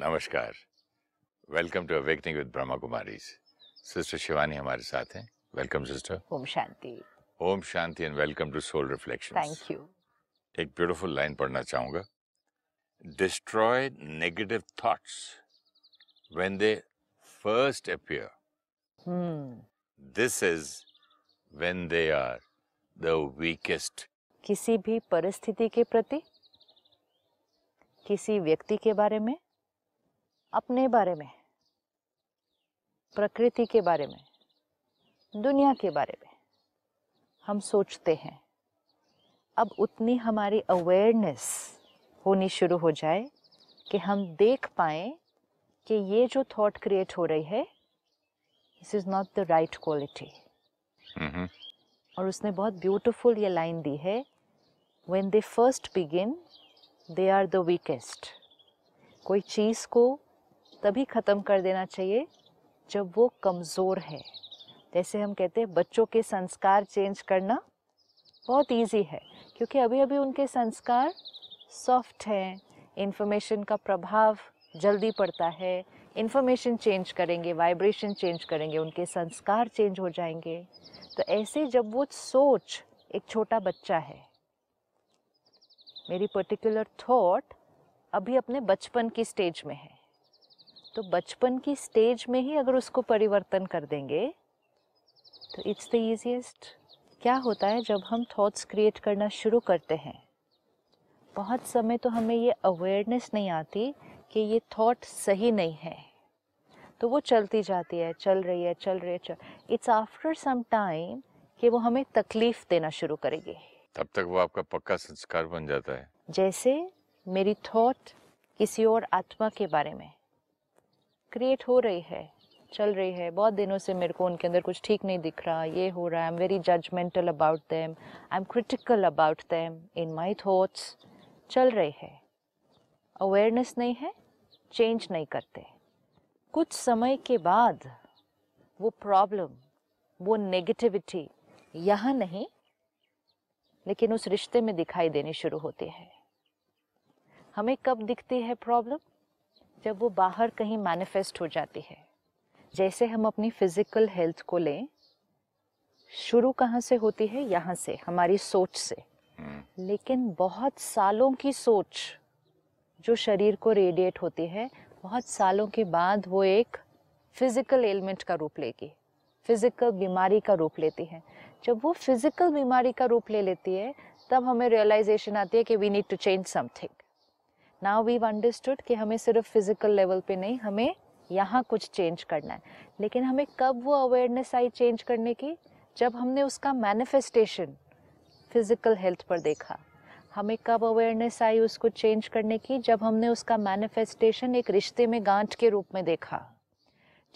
नमस्कार, welcome to awakening with Brahma Kumaris. Sister Shivani हमारे साथ हैं। Welcome sister. Om Shanti. Om Shanti and welcome to soul reflections. Thank you. एक ब्यूटीफुल लाइन पढ़ना चाहूंगा। Destroy negative thoughts when they first appear. This is when they are the weakest. किसी भी परिस्थिति के प्रति, किसी व्यक्ति के बारे में, अपने बारे में, प्रकृति के बारे में, दुनिया के बारे में हम सोचते हैं। अब उतनी हमारी अवेयरनेस होनी शुरू हो जाए कि हम देख पाएं कि ये जो थॉट क्रिएट हो रही है, this is not the right quality. और उसने बहुत ब्यूटीफुल ये लाइन दी है, when they first begin they are the weakest. कोई चीज़ को तभी ख़त्म कर देना चाहिए जब वो कमज़ोर है। जैसे हम कहते हैं बच्चों के संस्कार चेंज करना बहुत इजी है, क्योंकि अभी अभी उनके संस्कार सॉफ्ट हैं, इन्फॉर्मेशन का प्रभाव जल्दी पड़ता है। इन्फॉर्मेशन चेंज करेंगे, वाइब्रेशन चेंज करेंगे, उनके संस्कार चेंज हो जाएंगे। तो ऐसे जब वो सोच, एक छोटा बच्चा है, मेरी पर्टिकुलर थॉट अभी अपने बचपन की स्टेज में है, तो बचपन की स्टेज में ही अगर उसको परिवर्तन कर देंगे तो इट्स द ईजीएस्ट। क्या होता है जब हम थॉट्स क्रिएट करना शुरू करते हैं, बहुत समय तो हमें ये अवेयरनेस नहीं आती कि ये थॉट सही नहीं है, तो वो चलती जाती है, चल रही है। इट्स आफ्टर सम टाइम कि वो हमें तकलीफ देना शुरू करेगी। तब तक वो आपका पक्का संस्कार बन जाता है। जैसे मेरी थॉट किसी और आत्मा के बारे में क्रिएट हो रही है, चल रही है, बहुत दिनों से मेरे को उनके अंदर कुछ ठीक नहीं दिख रहा, ये हो रहा है, I am very judgmental about them, I am critical about them in my thoughts, चल रही है, अवेयरनेस नहीं है, चेंज नहीं करते। कुछ समय के बाद वो प्रॉब्लम, वो नेगेटिविटी यहाँ नहीं लेकिन उस रिश्ते में दिखाई देनी शुरू होती है। हमें कब दिखती है प्रॉब्लम? जब वो बाहर कहीं मैनिफेस्ट हो जाती है। जैसे हम अपनी फिजिकल हेल्थ को लें, शुरू कहाँ से होती है? यहाँ से, हमारी सोच से। लेकिन बहुत सालों की सोच जो शरीर को रेडिएट होती है, बहुत सालों के बाद वो एक फिजिकल एलिमेंट का रूप लेगी, फिजिकल बीमारी का रूप लेती है। जब वो फिजिकल बीमारी का रूप ले लेती है, तब हमें रियलाइजेशन आती है कि we need to change something. Now we understood कि हमें सिर्फ फिजिकल लेवल पे नहीं, हमें यहाँ कुछ चेंज करना है। लेकिन हमें कब वो अवेयरनेस आई चेंज करने की? जब हमने उसका मैनिफेस्टेशन फिजिकल हेल्थ पर देखा। हमें कब अवेयरनेस आई उसको चेंज करने की? जब हमने उसका मैनिफेस्टेशन एक रिश्ते में गांठ के रूप में देखा।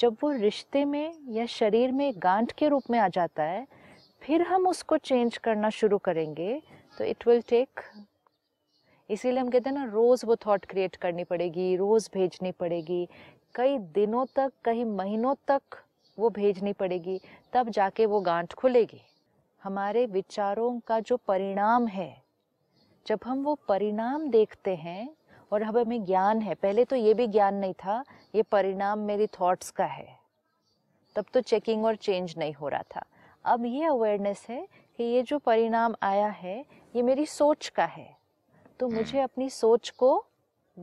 जब वो रिश्ते में या शरीर में गांठ के रूप में आ जाता है, फिर हम उसको चेंज करना शुरू करेंगे, तो इट विल टेक। इसीलिए हम कहते हैं ना, रोज़ वो थॉट क्रिएट करनी पड़ेगी, रोज़ भेजनी पड़ेगी, कई दिनों तक, कई महीनों तक वो भेजनी पड़ेगी, तब जाके वो गांठ खुलेगी। हमारे विचारों का जो परिणाम है, जब हम वो परिणाम देखते हैं और अब हमें ज्ञान है, पहले तो ये भी ज्ञान नहीं था, ये परिणाम मेरी थॉट्स का है, तब तो चेकिंग और चेंज नहीं हो रहा था। अब ये अवेयरनेस है कि ये जो परिणाम आया है, ये मेरी सोच का है, तो मुझे अपनी सोच को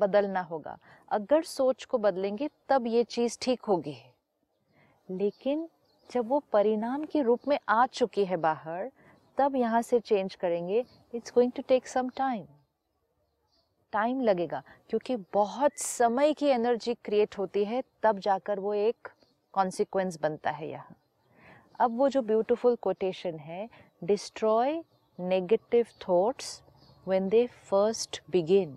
बदलना होगा। अगर सोच को बदलेंगे तब ये चीज़ ठीक होगी। लेकिन जब वो परिणाम के रूप में आ चुकी है बाहर, तब यहाँ से चेंज करेंगे। It's going to take some time, time लगेगा, क्योंकि बहुत समय की एनर्जी क्रिएट होती है, तब जाकर वो एक कॉन्सिक्वेंस बनता है यहाँ। अब वो जो ब्यूटीफुल कोटेशन है, destroy negative thoughts when they first begin,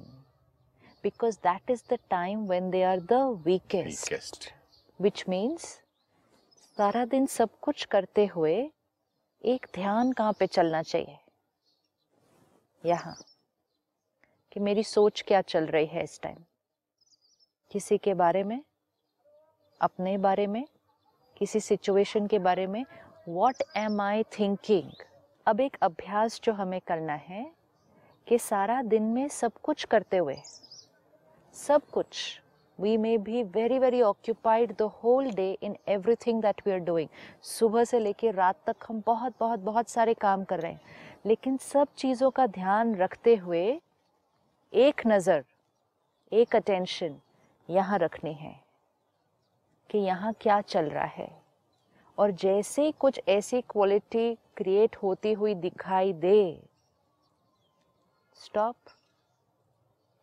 because that is the time when they are the weakest. Which means सारा दिन सब कुछ करते हुए एक ध्यान कहाँ पे चलना चाहिए? यहाँ कि मेरी सोच क्या चल रही है इस टाइम, किसी के बारे में, अपने बारे में, किसी सिचुएशन के बारे में। What am I thinking? अब एक अभ्यास जो हमें करना है कि सारा दिन में सब कुछ करते हुए, सब कुछ we may be very very occupied the whole day in everything that we are doing. सुबह से लेके रात तक हम बहुत बहुत बहुत सारे काम कर रहे हैं, लेकिन सब चीज़ों का ध्यान रखते हुए एक नज़र, एक अटेंशन यहाँ रखनी है कि यहाँ क्या चल रहा है. और जैसे कुछ ऐसी क्वालिटी क्रिएट होती हुई दिखाई दे, stop,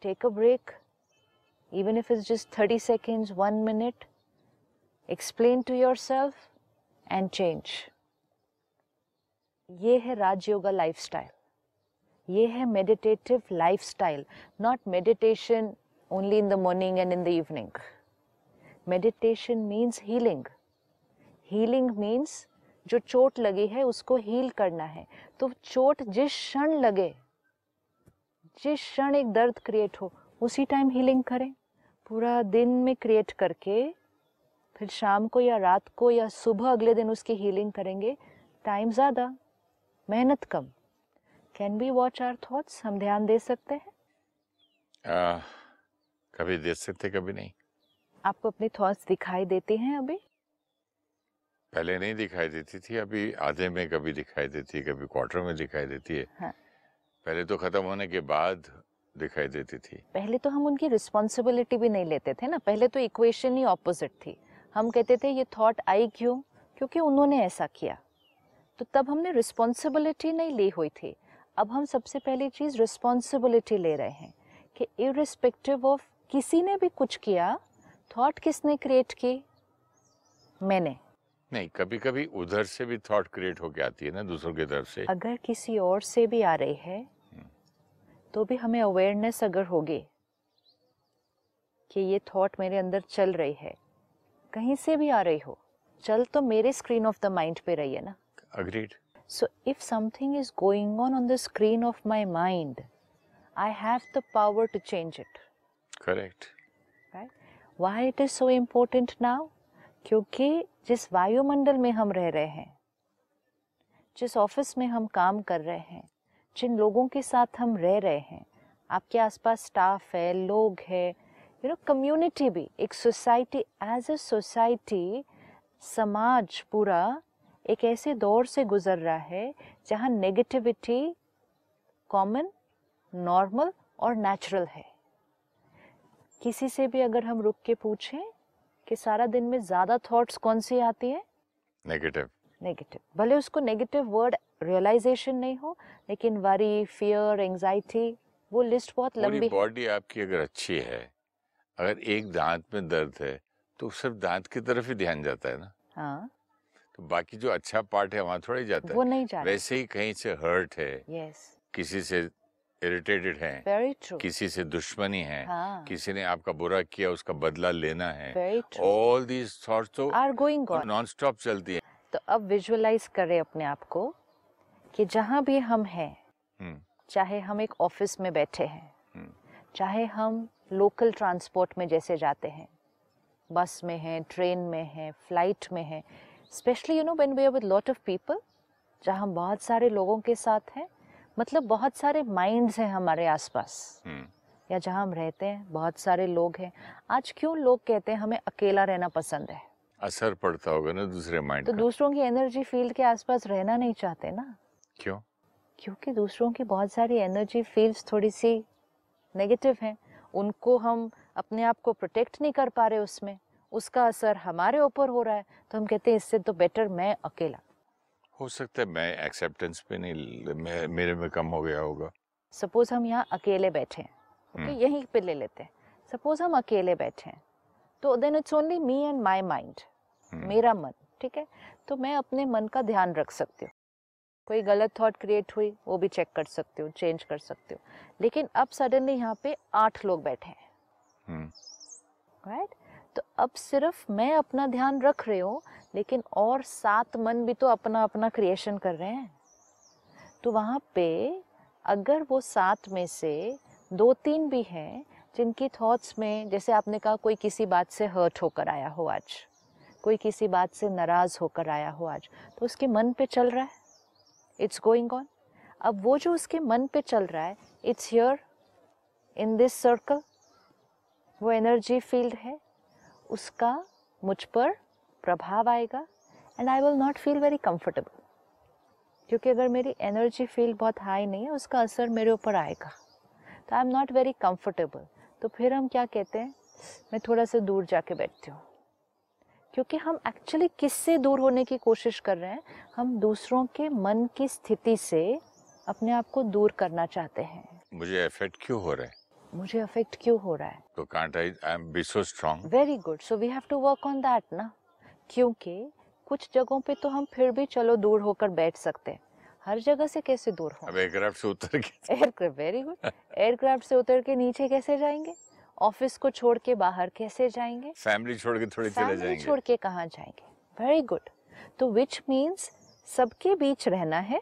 take a break, even if it's just 30 seconds, 1 minute, explain to yourself and change. ये है राजयोगा लाइफस्टाइल, ये है meditative lifestyle. Not meditation only in the morning and in the evening. Meditation means healing. Healing means जो चोट लगी है उसको heal करना है. तो चोट जिस क्षण लगे, जिस क्षण एक दर्द क्रिएट हो, उसी टाइम हीलिंग करें. पूरा दिन में क्रिएट करके फिर शाम को या रात को या सुबह अगले दिन उसकी हीलिंग करेंगे. टाइम ज़्यादा, मेहनत कम. Can we watch our thoughts? हम ध्यान दे सकते हैं? कभी दे सकते, कभी नहीं. आपको अपने थॉट्स दिखाई देते हैं अभी? पहले नहीं दिखाई देती थी, अभी आधे में कभी दिखाई देती है, कभी क्वार्टर में दिखाई देती है. हाँ. पहले तो खत्म होने के बाद दिखाई देती थी. पहले तो हम उनकी रिस्पॉन्सिबिलिटी भी नहीं लेते थे ना. पहले तो इक्वेशन ही ऑपोजिट थी. हम कहते थे ये थॉट आई क्यों? क्योंकि उन्होंने ऐसा किया. तो तब हमने रिस्पॉन्सिबिलिटी नहीं ली हुई थी. अब हम सबसे पहली चीज़ रिस्पॉन्सिबिलिटी ले रहे हैं कि इररिस्पेक्टिव ऑफ किसी ने भी कुछ किया, थॉट किसने क्रिएट की? मैंने नहीं. कभी कभी उधर से भी थॉट क्रिएट होके आती है ना, दूसरों की तरफ से. अगर किसी और से भी आ रही है तो भी हमें अवेयरनेस अगर होगी कि ये थॉट मेरे अंदर चल रही है, कहीं से भी आ रही हो, चल तो मेरे स्क्रीन ऑफ द माइंड पे रही है ना. Agreed. So if something is going on the screen of my mind, I have the power to change it. Correct. Right. Why it is so important now? क्योंकि जिस वायुमंडल में हम रह रहे हैं, जिस ऑफिस में हम काम कर रहे हैं, जिन लोगों के साथ हम रह रहे हैं, आपके आसपास स्टाफ है, लोग है, यू नो, कम्युनिटी भी, एक सोसाइटी, एज अ सोसाइटी समाज पूरा एक ऐसे दौर से गुजर रहा है जहाँ नेगेटिविटी कॉमन, नॉर्मल और नेचुरल है. किसी से भी अगर हम रुक के पूछें कि सारा दिन में ज़्यादा थॉट्स कौन सी आती है? नेगेटिव. नेगेटिव. भले उसको नेगेटिव वर्ड रियलाइजेशन नहीं हो, लेकिन वरी, फियर, एंजाइटी, वो लिस्ट बहुत लंबी है. बॉडी आपकी अगर अच्छी है, अगर एक दांत में दर्द है तो सिर्फ दांत की तरफ ही ध्यान जाता है ना. हाँ. तो बाकी जो अच्छा पार्ट है वहाँ थोड़ा ही जाता है, वो नहीं जाता. वैसे ही कहीं से हर्ट है. Yes. किसी से इरिटेटेड है. Very true. किसी से दुश्मनी है. हाँ. किसी ने आपका बुरा किया, उसका बदला लेना है. ऑल दीज थॉट्स तो नॉन स्टॉप चलती है. तो अब विजुअलाइज करें अपने आप को कि जहाँ भी हम हैं, चाहे हम एक ऑफिस में बैठे हैं, चाहे हम लोकल ट्रांसपोर्ट में जैसे जाते हैं, बस में हैं, ट्रेन में हैं, फ्लाइट में हैं, specially you know when we are with lot of people, जहाँ हम बहुत सारे लोगों के साथ हैं, मतलब बहुत सारे माइंड्स हैं हमारे आसपास, या जहाँ हम रहते हैं बहुत सारे लोग हैं. आज क्यों लोग कहते हैं हमें अकेला रहना पसंद है? असर पड़ता होगा ना दूसरे माइंड तो का. दूसरों की एनर्जी फील्ड के आसपास रहना नहीं चाहते ना. क्यों? क्योंकि दूसरों की बहुत सारी एनर्जी फील्ड्स थोड़ी सी नेगेटिव हैं. उनको हम अपने आप को प्रोटेक्ट नहीं कर पा रहे, उसमें उसका असर हमारे ऊपर हो रहा है. तो हम कहते हैं इससे तो बेटर मैं अकेला. हो सकता है मैं एक्सेप्टेंस पे नहीं, मैं मेरे में कम हो गया होगा. सपोज हम यहाँ अकेले बैठे हैं, okay, यहीं पे ले लेते हैं. सपोज हम अकेले बैठे हैं तो then it's only me and my mind, मेरा मन. ठीक है, तो मैं अपने मन का ध्यान रख सकती हूँ. कोई गलत थॉट क्रिएट हुई वो भी चेक कर सकती हूँ, चेंज कर सकती हूँ. लेकिन अब सडनली यहाँ पे 8 लोग बैठे हैं, राइट? तो अब सिर्फ मैं अपना ध्यान रख रही हूँ, लेकिन और 7 मन भी तो अपना अपना क्रिएशन कर रहे हैं. तो वहाँ पे अगर वो 7 में से 2-3 भी हैं जिनकी थॉट्स में, जैसे आपने कहा, कोई किसी बात से हर्ट होकर आया हो आज, कोई किसी बात से नाराज़ होकर आया हो आज, तो उसके मन पे चल रहा है, इट्स गोइंग ऑन. अब वो जो उसके मन पे चल रहा है, it's here in this circle, वो एनर्जी फील्ड है, उसका मुझ पर प्रभाव आएगा and I will not feel very comfortable, क्योंकि अगर मेरी एनर्जी फील्ड बहुत हाई नहीं है उसका असर मेरे ऊपर आएगा, तो I am not very comfortable. तो फिर हम क्या कहते हैं, मैं थोड़ा सा दूर जाके बैठती हूँ, क्योंकि हम एक्चुअली किससे दूर होने की कोशिश कर रहे हैं, हम दूसरों के मन की स्थिति से अपने आप को दूर करना चाहते हैं। मुझे अफेक्ट क्यों हो रहा है, मुझे अफेक्ट क्यों हो रहा है, तो can't I am be so strong. Very good, so we have to work on that ना, क्योंकि कुछ जगहों पे तो हम फिर भी चलो दूर होकर बैठ सकते हैं, हर जगह से कैसे दूर हो। अब एयरक्राफ्ट से उतर के, एयरक्राफ्ट, वेरी गुड, एयरक्राफ्ट से उतर के नीचे कैसे जाएंगे, ऑफिस को छोड़ के बाहर कैसे जाएंगे, फैमिली छोड़ के थोड़ी चले जाएंगे, छोड़ के कहाँ जाएंगे। वेरी गुड, तो विच मीन्स सबके बीच रहना है,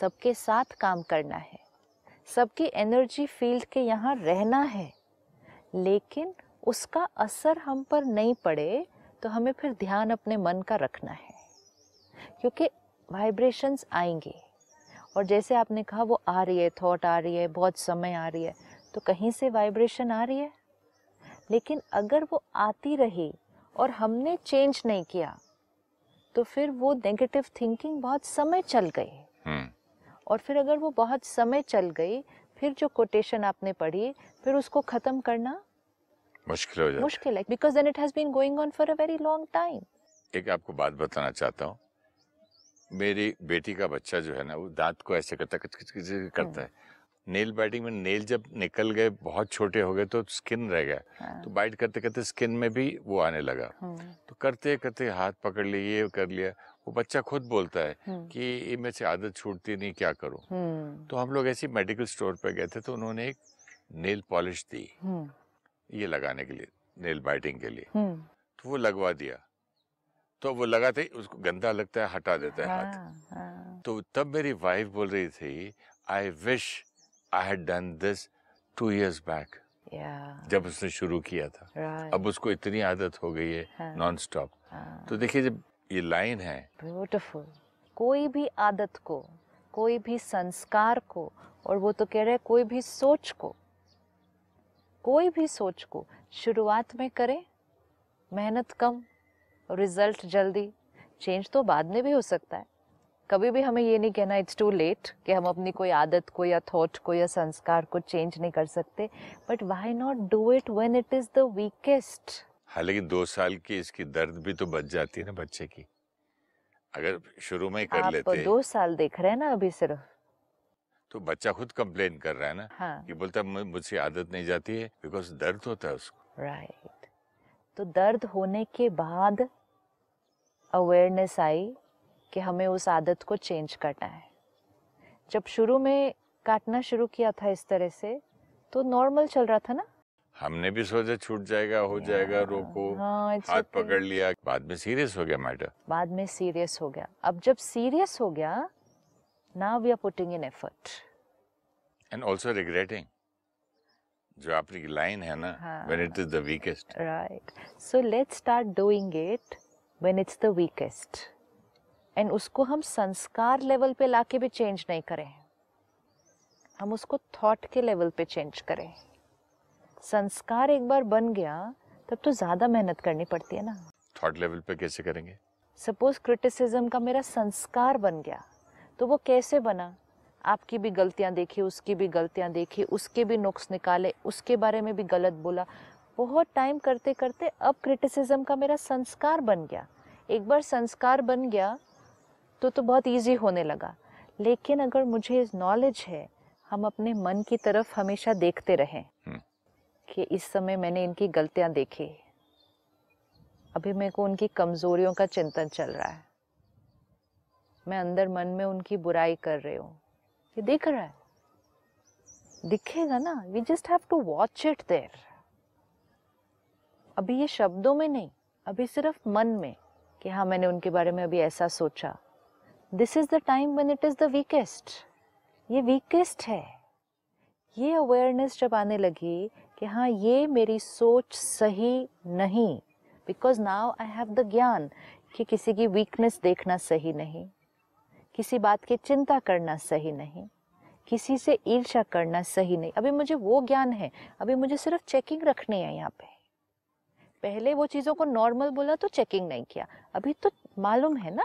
सबके साथ काम करना है, सबकी एनर्जी फील्ड के यहाँ रहना है, लेकिन उसका असर हम पर नहीं पड़े तो हमें फिर ध्यान अपने मन का रखना है, क्योंकि वाइब्रेशंस आएंगे और जैसे आपने कहा वो आ रही है, थॉट आ रही है, बहुत समय आ रही है, तो कहीं से वाइब्रेशन आ रही है, लेकिन अगर वो आती रही और हमने चेंज नहीं किया तो फिर वो नेगेटिव थिंकिंग बहुत समय चल गई। और फिर अगर वो बहुत समय चल गई, फिर जो कोटेशन आपने पढ़ी, फिर उसको खत्म करना मुश्किल हो जाता है। मुश्किल है, because then it has been going on for a very long time। एक आपको बात बताना चाहता हूँ, मेरी बेटी का बच्चा जो है ना, वो दांत को ऐसे करता करता है, नेल बाइटिंग में नेल जब निकल गए, बहुत छोटे हो गए तो स्किन रह गया, तो बाइट करते करते स्किन में भी वो आने लगा, तो करते करते हाथ पकड़ लिए, ये कर लिया, वो बच्चा खुद बोलता है कि इनमें से आदत छूटती नहीं, क्या करूं। तो हम लोग ऐसी मेडिकल स्टोर पर गए थे, तो उन्होंने एक नेल पॉलिश दी ये लगाने के लिए, नेल बाइटिंग के लिए, तो वो लगवा दिया, तो वो लगाते ही उसको गंदा लगता है, हटा देता है हाथ। तो तब मेरी वाइफ बोल रही थी, I wish I had done this 2 years back, जब उसने शुरू किया था, अब उसको इतनी आदत हो गई है नॉन स्टॉप। तो देखिए जब ये लाइन है, ब्यूटीफुल, कोई भी आदत को, कोई भी संस्कार को, और वो तो कह रहे हैं कोई भी सोच को, कोई भी सोच को शुरुआत में करें, मेहनत कम, रिजल्ट जल्दी, चेंज तो बाद में भी हो सकता है। कभी भी हमें ये नहीं कहना इट्स टू लेट कि हम अपनी कोई आदत को या थॉट को या संस्कार को चेंज नहीं कर सकते, but why not do it when it is the weakest. हालांकि 2 साल की इसकी दर्द भी तो बच जाती है ना बच्चे की, अगर शुरू में ही कर लेते। 2 साल देख रहे हैं ना अभी सिर्फ, तो बच्चा खुद कंप्लेन कर रहा है ना, कि बोलता है मुझसे आदत नहीं जाती है, बिकॉज दर्द होता है उसको। राइट, तो दर्द होने के बाद अवेयरनेस आई कि हमें उस आदत को चेंज करना है। जब शुरू में काटना शुरू किया था इस तरह से, तो नॉर्मल चल रहा था ना, हमने भी सोचा छूट जाएगा, हो जाएगा, रोको, हाथ पकड़ लिया, बाद में सीरियस हो गया मैटर, बाद में सीरियस हो गया। अब जब सीरियस हो गया, now we are putting in effort and also regretting. जो आपकी लाइन है ना, when it is the weakest, right, so let's start doing it when it's the weakest. And उसको हम संस्कार लेवल पे लाके भी चेंज नहीं करें, हम उसको थॉट के लेवल पे चेंज करें। संस्कार एक बार बन गया तब तो ज्यादा मेहनत करनी पड़ती है ना। थॉट लेवल पे कैसे करेंगे? सपोज क्रिटिसिज्म का मेरा संस्कार बन गया, तो वो कैसे बना? आपकी भी गलतियां देखी, उसकी भी गलतियां देखी, उसके भी नुक्स निकाले, उसके बारे में भी गलत बोला, बहुत टाइम करते करते अब क्रिटिसिज्म का मेरा संस्कार बन गया। एक बार संस्कार बन गया तो बहुत ईजी होने लगा। लेकिन अगर मुझे नॉलेज है, हम अपने मन की तरफ हमेशा देखते रहें कि इस समय मैंने इनकी गलतियां देखी, अभी मेरे को उनकी कमजोरियों का चिंतन चल रहा है, मैं अंदर मन में उनकी बुराई कर रही हूँ, ये दिख रहा है, दिखेगा ना। We just have to watch it there. अभी ये शब्दों में नहीं, अभी सिर्फ मन में कि हाँ मैंने उनके बारे में अभी ऐसा सोचा। This is the time when it is the weakest. ये वीकेस्ट है। ये अवेयरनेस जब आने लगी कि हाँ ये मेरी सोच सही नहीं, because now I have the ज्ञान कि किसी की वीकनेस देखना सही नहीं, किसी बात की चिंता करना सही नहीं, किसी से ईर्ष्या करना सही नहीं। अभी मुझे वो ज्ञान है, अभी मुझे सिर्फ चेकिंग रखनी है। यहाँ पे पहले वो चीज़ों को नॉर्मल बोला तो चेकिंग नहीं किया, अभी तो मालूम है ना,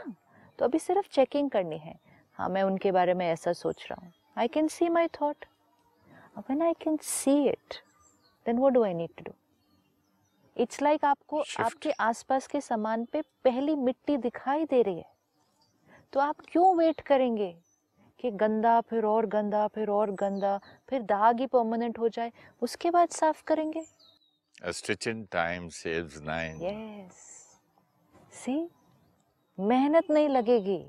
तो अभी सिर्फ चेकिंग करनी है। हाँ, मैं उनके बारे में ऐसा सोच रहा हूँ, I can see my thought, when I can see it then what do I need to do. It's like आपको आपके आसपास के सामान पे पहली मिट्टी दिखाई दे रही है तो आप क्यों वेट करेंगे कि गंदा फिर और गंदा फिर और गंदा, फिर दाग ही परमानेंट हो जाए उसके बाद साफ करेंगे। A stitch in time saves nine. Yes. See? मेहनत नहीं लगेगी।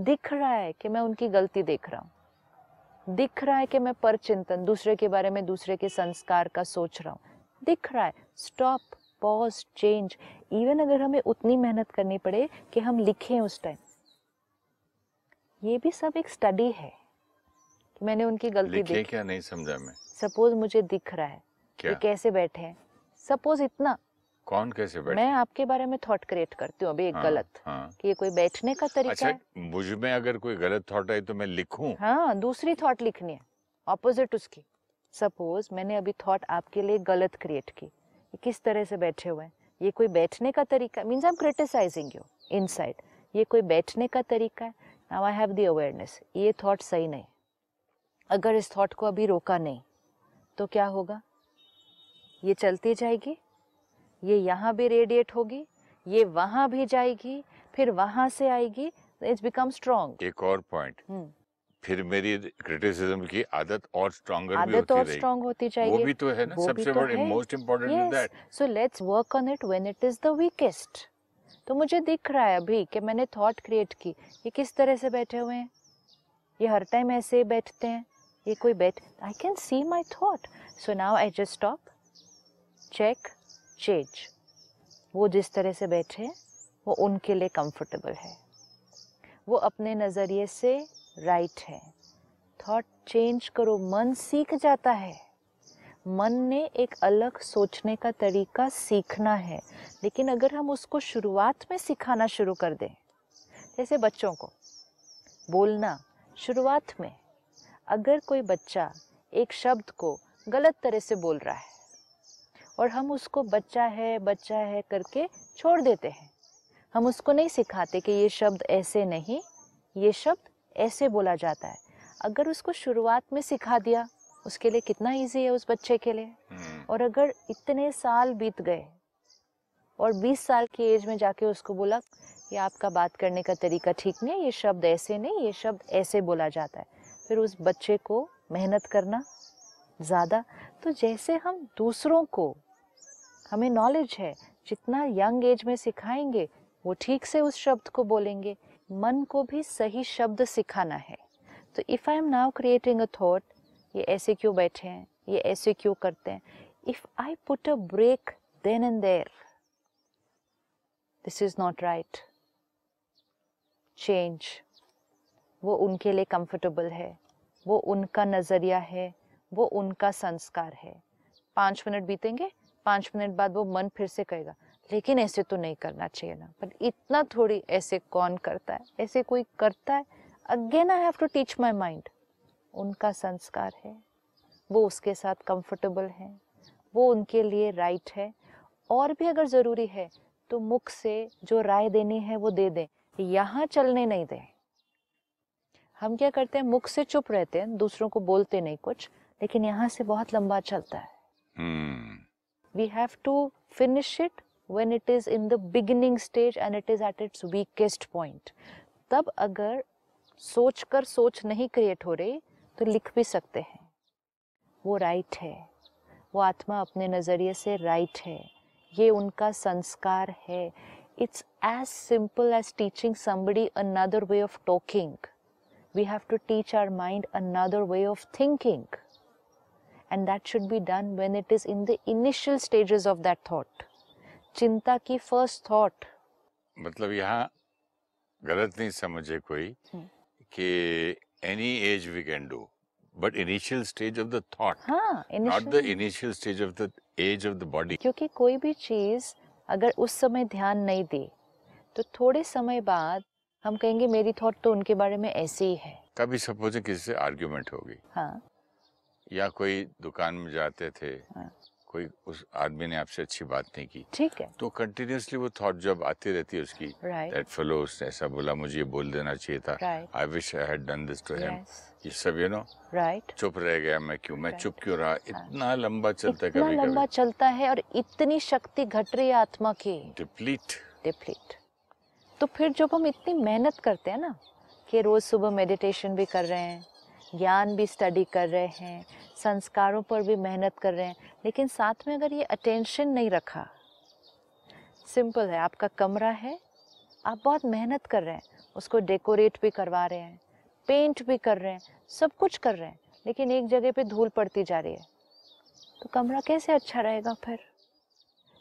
दिख रहा है कि मैं उनकी गलती देख रहा हूँ, दिख रहा है कि मैं परचिंतन दूसरे के बारे में, दूसरे के संस्कार का सोच रहा हूँ, दिख रहा है। Stop, pause, change. इवन अगर हमें उतनी मेहनत करनी पड़े कि हम लिखें उस टाइम, ये भी सब एक स्टडी है कि मैंने उनकी गलती देखी। क्या नहीं समझा मैं? सपोज मुझे दिख रहा है कि कैसे बैठे हैं, सपोज इतना कौन कैसे बैठे? मैं आपके बारे में थॉट क्रिएट करती हूँ अभी एक गलत कि ये कोई बैठने का तरीका अच्छा, है। मुझ में अगर कोई गलत थॉट आई तो मैं लिखूं? हाँ, दूसरी थॉट लिखनी है ऑपोजिट उसकी। सपोज मैंने अभी थॉट आपके लिए गलत क्रिएट की, किस तरह से बैठे हुए हैं, ये कोई बैठने का तरीका, means I am criticising you inside, ये कोई बैठने का तरीका है। Now I have the awareness ये थॉट सही नहीं। अगर इस थॉट को अभी रोका नहीं तो क्या होगा? ये चलती जाएगी, ये यहाँ भी रेडिएट होगी, ये वहाँ भी जाएगी, फिर वहाँ से आएगी, इट्स बिकम स्ट्रॉन्ग। एक और पॉइंट, फिर मेरी क्रिटिसिज्म की आदत और स्ट्रॉन्गर भी होती रहेगी, होती जाएगी। वो भी तो है ना, सबसे बड़ा most important is that. So let's work on it when it is the weakest. तो मुझे दिख रहा है अभी कि मैंने थॉट क्रिएट की, ये किस तरह से बैठे हुए हैं, ये हर टाइम ऐसे ही बैठते हैं, ये कोई बैठ, I can see my thought. So now I just stop, check, change. वो जिस तरह से बैठे हैं वो उनके लिए कंफर्टेबल है, वो अपने नज़रिए से राइट है। थॉट चेंज करो, मन सीख जाता है, मन ने एक अलग सोचने का तरीका सीखना है। लेकिन अगर हम उसको शुरुआत में सिखाना शुरू कर दें, जैसे बच्चों को बोलना शुरुआत में, अगर कोई बच्चा एक शब्द को गलत तरह से बोल रहा है और हम उसको बच्चा है करके छोड़ देते हैं, हम उसको नहीं सिखाते कि ये शब्द ऐसे नहीं, ये शब्द ऐसे बोला जाता है। अगर उसको शुरुआत में सिखा दिया, उसके लिए कितना इजी है उस बच्चे के लिए। और अगर इतने साल बीत गए और 20 साल की एज में जाके उसको बोला ये आपका बात करने का तरीका ठीक नहीं है, ये शब्द ऐसे नहीं, ये शब्द ऐसे बोला जाता है, फिर उस बच्चे को मेहनत करना ज़्यादा। तो जैसे हम दूसरों को, हमें नॉलेज है, जितना यंग एज में सिखाएंगे वो ठीक से उस शब्द को बोलेंगे। मन को भी सही शब्द सिखाना है। तो if I am now creating a thought, ये ऐसे क्यों बैठे हैं, ये ऐसे क्यों करते हैं, if I put a break then and there, this is not right, change. वो उनके लिए कंफर्टेबल है, वो उनका नज़रिया है, वो उनका संस्कार है। 5 मिनट बीतेंगे, 5 मिनट बाद वो मन फिर से कहेगा लेकिन ऐसे तो नहीं करना चाहिए ना, पर इतना थोड़ी, ऐसे कौन करता है, ऐसे कोई करता है? Again I have to teach my mind. उनका संस्कार है, वो उसके साथ कंफर्टेबल हैं, वो उनके लिए राइट है। और भी अगर ज़रूरी है तो मुख से जो राय देनी है वो दे दें, यहाँ चलने नहीं दें। हम क्या करते हैं, मुख से चुप रहते हैं, दूसरों को बोलते नहीं कुछ, लेकिन यहाँ से बहुत लंबा चलता है। We have to finish it when it is in the beginning stage and it is at its weakest point. तब अगर सोच नहीं क्रिएट हो रही तो लिख भी सकते हैं। वो राइट है, वो आत्मा अपने नज़रिए से राइट है, ये उनका संस्कार है। It's as simple as teaching somebody another way of talking. We have to teach our mind another way of thinking. And that should be done when it is in the initial stages of that thought. चिंता की first thought. मतलब यहाँ गलत नहीं समझे कोई कि any age we can do, but initial stage of the thought, not the initial stage of the age of the body. क्योंकि कोई भी चीज अगर उस समय ध्यान नहीं दी तो थोड़े समय बाद हम कहेंगे मेरी थॉट तो उनके बारे में ऐसी ही है, कभी सपोज किसी से आर्ग्यूमेंट हो गई, हाँ, या कोई दुकान में जाते थे, हाँ, कोई उस आदमी ने आपसे अच्छी बात नहीं की, ठीक है, तो कंटिन्यूअसली वो थॉट जब आती रहती है उसकी, दैट फेलो उसने ऐसा बोला, मुझे ये बोल देना चाहिए था, I wish I had done this to him, ये सब यू नो, राइट, चुप रह गया मैं क्यों, मैं चुप क्यों रहा, इतना लंबा चलता है, कभी लंबा चलता है और इतनी शक्ति घट रही है आत्मा की, डिप्लीट। तो फिर जब हम इतनी मेहनत करते हैं ना कि रोज सुबह मेडिटेशन भी कर रहे हैं, ज्ञान भी स्टडी कर रहे हैं, संस्कारों पर भी मेहनत कर रहे हैं, लेकिन साथ में अगर ये अटेंशन नहीं रखा, सिंपल है, आपका कमरा है, आप बहुत मेहनत कर रहे हैं, उसको डेकोरेट भी करवा रहे हैं, पेंट भी कर रहे हैं, सब कुछ कर रहे हैं, लेकिन एक जगह पे धूल पड़ती जा रही है, तो कमरा कैसे अच्छा रहेगा फिर।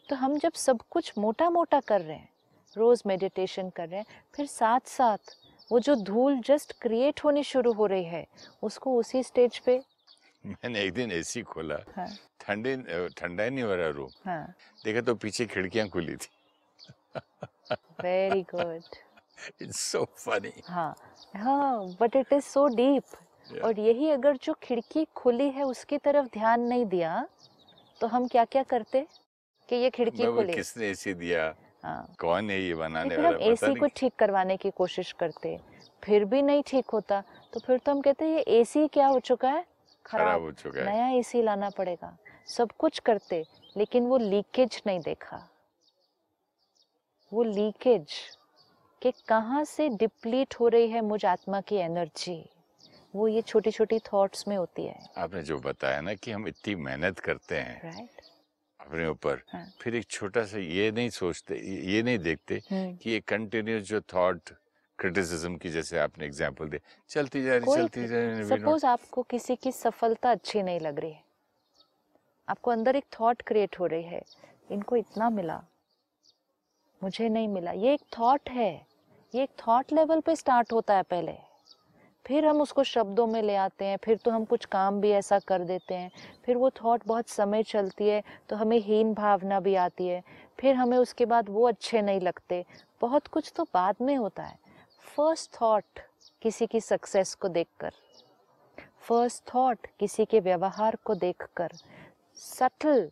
तो हम जब सब कुछ मोटा मोटा कर रहे हैं, रोज़ मेडिटेशन कर रहे हैं, फिर साथ साथ वो जो धूल जस्ट क्रिएट होनी शुरू हो रही है, उसको उसी स्टेज पे। मैंने एक दिन एसी खोला, हाँ, ठंडा नहीं हो रहा रूम, हाँ, देखा तो पीछे खिड़कियां खुली थी। Very good, it's so funny. हाँ हाँ, but it is so deep. और यही अगर जो खिड़की खुली है उसकी तरफ ध्यान नहीं दिया तो हम क्या क्या करते कि ये खिड़की खुली, किसने एसी दिया, कौन है ये बनाने वाला, एसी को ठीक करवाने की कोशिश करते, फिर भी नहीं ठीक होता, तो फिर तो हम कहते हैं ये एसी क्या हो चुका है, खराब हो चुका है, नया एसी लाना पड़ेगा। सब कुछ करते लेकिन वो लीकेज नहीं देखा, वो लीकेज कि कहाँ से डिप्लीट हो रही है मुझ आत्मा की एनर्जी, वो ये छोटी छोटी थॉट्स में होती है। आपने जो बताया ना कि हम इतनी मेहनत करते हैं, राइट, अपने ऊपर, हाँ, फिर एक छोटा सा ये नहीं सोचते, ये नहीं देखते कि ये कंटिन्यूस जो थॉट क्रिटिसिज्म की, जैसे आपने एग्जांपल दी, चलती जा रही। सपोज आपको किसी की सफलता अच्छी नहीं लग रही है, आपको अंदर एक थॉट क्रिएट हो रही है, इनको इतना मिला मुझे नहीं मिला, ये एक थॉट है, ये एक थॉट लेवल पे स्टार्ट होता है पहले, फिर हम उसको शब्दों में ले आते हैं, फिर तो हम कुछ काम भी ऐसा कर देते हैं, फिर वो थॉट बहुत समय चलती है तो हमें हीन भावना भी आती है, फिर हमें उसके बाद वो अच्छे नहीं लगते, बहुत कुछ तो बाद में होता है। फर्स्ट थॉट किसी की सक्सेस को देखकर, फर्स्ट थॉट किसी के व्यवहार को देखकर, सटल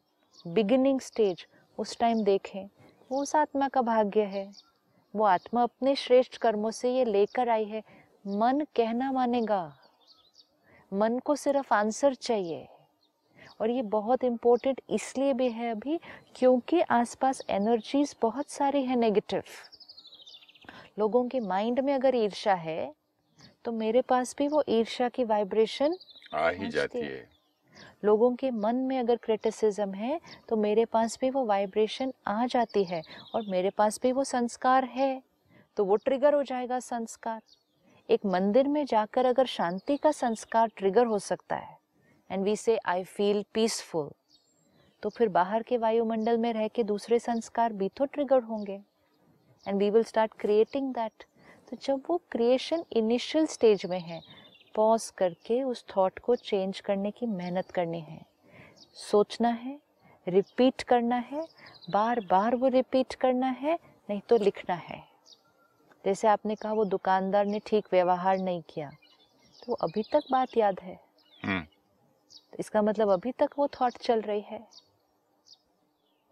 बिगिनिंग स्टेज उस टाइम देखें, वो उस आत्मा का भाग्य है, वो आत्मा अपने श्रेष्ठ कर्मों से ये लेकर आई है। मन कहना मानेगा, मन को सिर्फ आंसर चाहिए, और ये बहुत इम्पोर्टेंट इसलिए भी है अभी क्योंकि आसपास एनर्जीज बहुत सारी है नेगेटिव, लोगों के माइंड में अगर ईर्ष्या है तो मेरे पास भी वो ईर्ष्या की वाइब्रेशन आ ही जाती है, लोगों के मन में अगर क्रिटिसिज्म है तो मेरे पास भी वो वाइब्रेशन आ जाती है, और मेरे पास भी वो संस्कार है तो वो ट्रिगर हो जाएगा संस्कार। एक मंदिर में जाकर अगर शांति का संस्कार ट्रिगर हो सकता है एंड वी से आई फील पीसफुल, तो फिर बाहर के वायुमंडल में रह के दूसरे संस्कार भी तो ट्रिगर होंगे and we will start creating that. तो जब वो क्रिएशन इनिशियल स्टेज में है, पॉज करके उस थॉट को चेंज करने की मेहनत करनी है, सोचना है, रिपीट करना है, बार बार वो रिपीट करना है, नहीं तो लिखना है। जैसे आपने कहा वो दुकानदार ने ठीक व्यवहार नहीं किया, तो अभी तक बात याद है, तो इसका मतलब अभी तक वो थॉट चल रही है,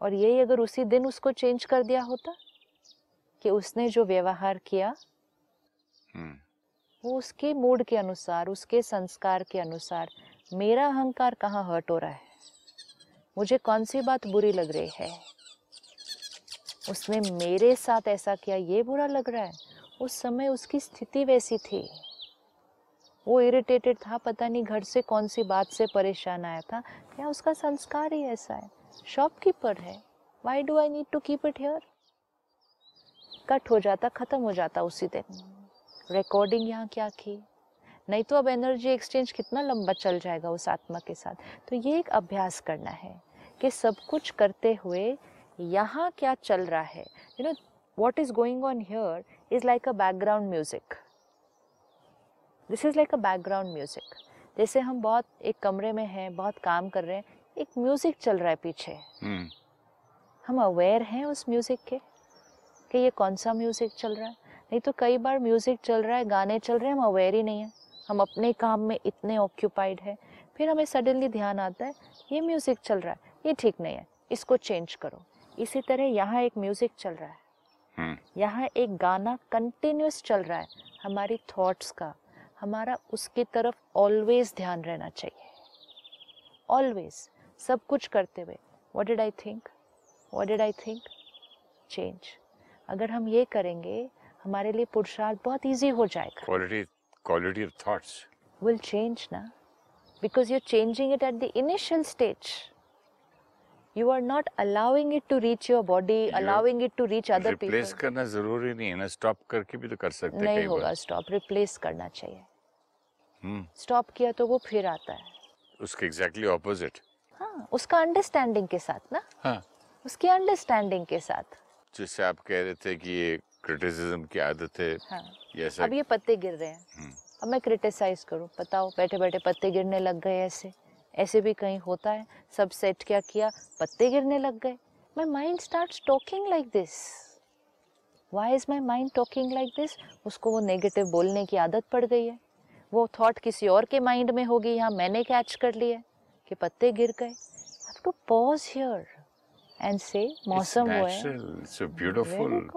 और यही अगर उसी दिन उसको चेंज कर दिया होता कि उसने जो व्यवहार किया वो उसके मूड के अनुसार, उसके संस्कार के अनुसार, मेरा अहंकार कहाँ हर्ट हो रहा है, मुझे कौन सी बात बुरी लग रही है, उसने मेरे साथ ऐसा किया ये बुरा लग रहा है, उस समय उसकी स्थिति वैसी थी, वो इरिटेटेड था, पता नहीं घर से कौन सी बात से परेशान आया था, या उसका संस्कार ही ऐसा है, शॉपकीपर है, why do I need to keep it here, cut हो जाता, खत्म हो जाता उसी दिन, रिकॉर्डिंग यहाँ क्या की, नहीं तो अब एनर्जी एक्सचेंज कितना लंबा चल जाएगा उस आत्मा के साथ। तो ये एक अभ्यास करना है कि सब कुछ करते हुए यहाँ क्या चल रहा है, you know what is going on here is like a background music, this is like a background music. जैसे हम बहुत एक कमरे में हैं, बहुत काम कर रहे हैं, एक म्यूजिक चल रहा है पीछे, हम अवेयर हैं उस म्यूजिक के कि ये कौन सा म्यूजिक चल रहा है, नहीं तो कई बार म्यूजिक चल रहा है, गाने चल रहे हैं, हम अवेयर ही नहीं है, हम अपने काम में इतने ऑक्यूपाइड हैं, फिर हमें सडनली ध्यान आता है ये म्यूज़िक चल रहा है, ये ठीक नहीं है, इसको चेंज करो। इसी तरह यहाँ एक म्यूज़िक चल रहा है, यहाँ एक गाना कंटिन्यूस चल रहा है, हमारी थॉट्स का, हमारा उसकी तरफ ऑलवेज ध्यान रहना चाहिए, ऑलवेज। सब कुछ करते हुए what did I think, what did I think, change. अगर हम ये करेंगे हमारे लिए पुरुषार्थ बहुत इजी हो जाएगा। Quality of thoughts will change ना, because you are changing it at the initial stage. You are not allowing it to reach your body, allowing it to reach other people. Replace करना जरूरी नहीं है ना, stop करके भी तो कर सकते हैं। नहीं होगा स्टॉप, रिप्लेस करना चाहिए। स्टॉप किया तो वो फिर आता है उसके एग्जैक्टली ऑपोजिट। हाँ, उसका अंडरस्टैंडिंग के साथ ना। हाँ, उसकी अंडरस्टैंडिंग के साथ। जैसे आप कह रहे थे कि ये क्रिटिसिज्म की आदत है। हाँ, ऐसा अब ये पत्ते गिर रहे हैं, अब मैं क्रिटिसाइज करूँ, बताओ बैठे बैठे पत्ते गिरने लग गए। ऐसे ऐसे भी कहीं होता है, सब सेट क्या किया, पत्ते गिरने लग गए। My mind starts talking like this, why is my mind talking like this. उसको वो नेगेटिव बोलने की आदत पड़ गई है, वो थॉट किसी और के माइंड में होगी, यहाँ मैंने कैच कर लिया कि पत्ते गिर गए। Have to pause here and say मौसम वो है, सो ब्यूटीफुल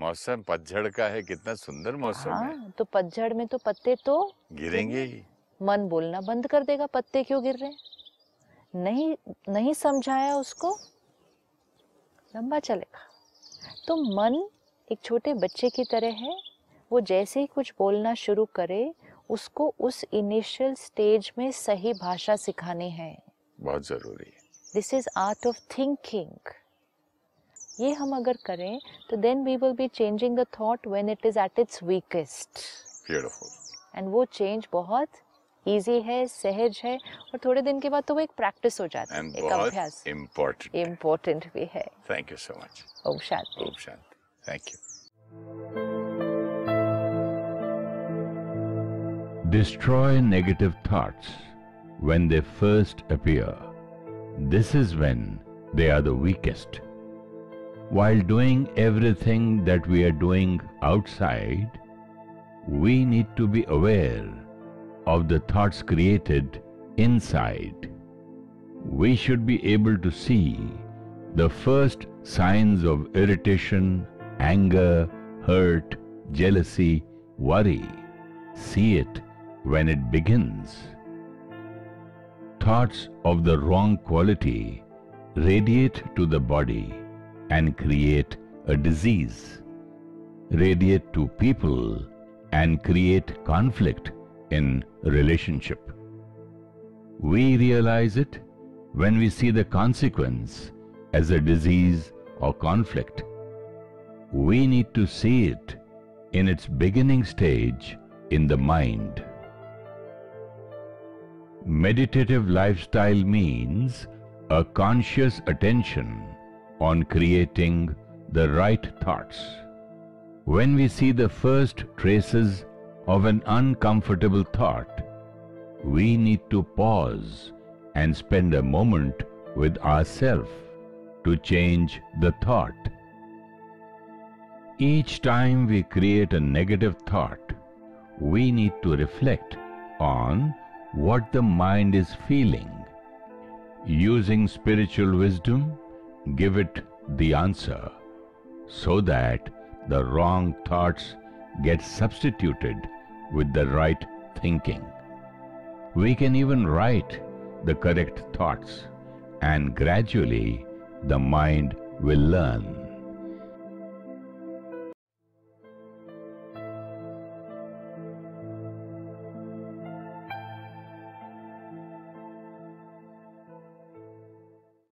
मौसम, पतझड़ का है, कितना सुंदर मौसम है। हाँ, तो पतझड़ में तो पत्ते तो गिरेंगे ही। मन बोलना बंद कर देगा पत्ते क्यों गिर रहे हैं, नहीं समझाया उसको, लंबा चलेगा। तो मन एक छोटे बच्चे की तरह है, वो जैसे ही कुछ बोलना शुरू करे उसको उस इनिशियल स्टेज में सही भाषा सिखानी है, बहुत जरूरी है। This is art of thinking. ये हम अगर करें तो then we will be changing the thought when it is at its weakest. Beautiful. And वो चेंज बहुत इजी है, सहज है, और थोड़े दिन के बाद तो वो एक प्रैक्टिस हो जाता है, एक अभ्यास। इम्पोर्टेंट भी है। Thank you so much. Om Shanti. Om Shanti. Thank you. Destroy negative thoughts when they first appear. This is when they are the weakest. While doing everything that we are doing outside, we need to be aware of the thoughts created inside. We should be able to see the first signs of irritation, anger, hurt, jealousy, worry. See it when it begins. Thoughts of the wrong quality radiate to the body and create a disease, radiate to people and create conflict in relationship. We realize it when we see the consequence as a disease or conflict. We need to see it in its beginning stage in the mind. Meditative lifestyle means a conscious attention on creating the right thoughts. When we see the first traces of an uncomfortable thought, we need to pause and spend a moment with ourselves to change the thought. Each time we create a negative thought, we need to reflect on what the mind is feeling. Using spiritual wisdom, give it the answer so that the wrong thoughts get substituted with the right thinking. We can even write the correct thoughts, and gradually the mind will learn.